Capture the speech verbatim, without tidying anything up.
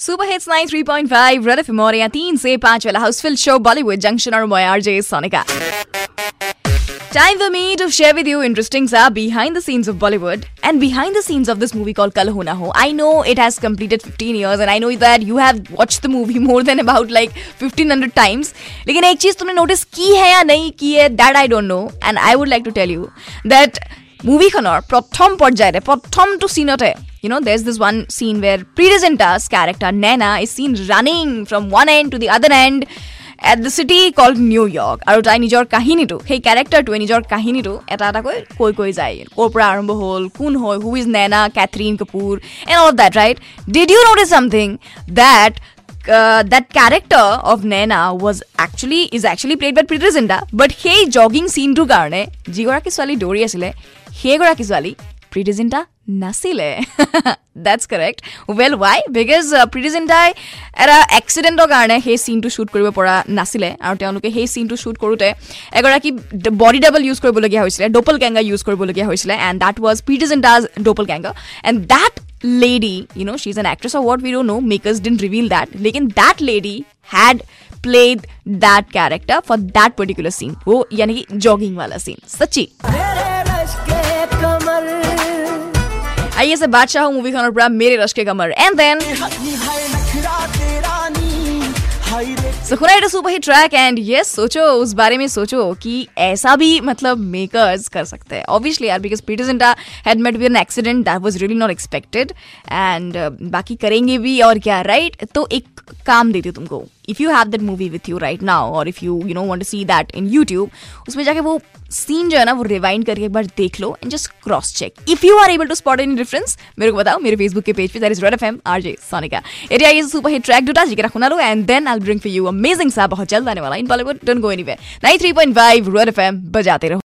Super hits ninety three point five red FM और यहाँ तीन से पांच वाला हाउसफुल शो बॉलीवुड जंक्शन और मैं RJ Sonika. Time for me to share with you interesting stuff behind the scenes of Bollywood and behind the scenes of this movie called Kal Ho Na Ho. I know it has completed fifteen years and I know that you have watched the movie more than about like fifteen hundred times. लेकिन एक चीज तुमने notice की है या नहीं की है that I don't know and I would like to tell you that movie खनौर प्रथम पड़ जाए रे प्रथम तो सीनोट है। You know, there's this one scene where Preity Zinta's character Naina is seen running from one end to the other end. At the city called New York. Aru tai nijor kahini to. Hey character to nijor kahini to. Eta eta koi koi koi jai. Kor pora arambo hol. Kun hoy. Who is Naina, Katrina Kapoor, and all of that, right? Did you notice something that uh, that character of Naina was actually is actually played by Preity Zinta, but hey jogging scene to karne. Jigora kiswali dori asile. Hey gora kiswali Preity Zinta nasile. That's correct. Well, why? Because uh, Preity Zinta era accident or karone he scene to shoot koribo pora nasile aru teonuke he scene to shoot korute egora ki body double use koribo logia hoisile doppelganger use koribo logia hoisile and that was Preity Zinta's doppelganger and that lady, you know, she's an actress or what we don't know, makers didn't reveal that, lekin that lady had played that character for that particular scene, wo yani ki jogging wala scene sachi। आइए से बादशाह movie Khan पर मेरे रश्के कमर and then super hit track and ये सोचो उस बारे में सोचो कि ऐसा भी मतलब मेकर्स कर सकते हैं। ऑब्वियसली यार because Preity Zinta had met with an accident that was really not expected and बाकी करेंगे भी और क्या, राइट right? तो एक काम देती तुमको, if you have that movie with you right now और if you you no want to see that in YouTube उसमें जाके वो सीन जो है ना वो रिवाइंड करके एक बार देख लो and just cross check. If you are able to spot any difference मेरे को बताओ मेरे फेसबुक के पेज पे that is red FM RJ Sonika. It is super hit track डूटा जिगरा खुना लो and then I will bring for you amazing सा बहुत जल्द आने वाला इन Bollywood. Don't go anywhere. Ninety three point five red FM बजाते रहो।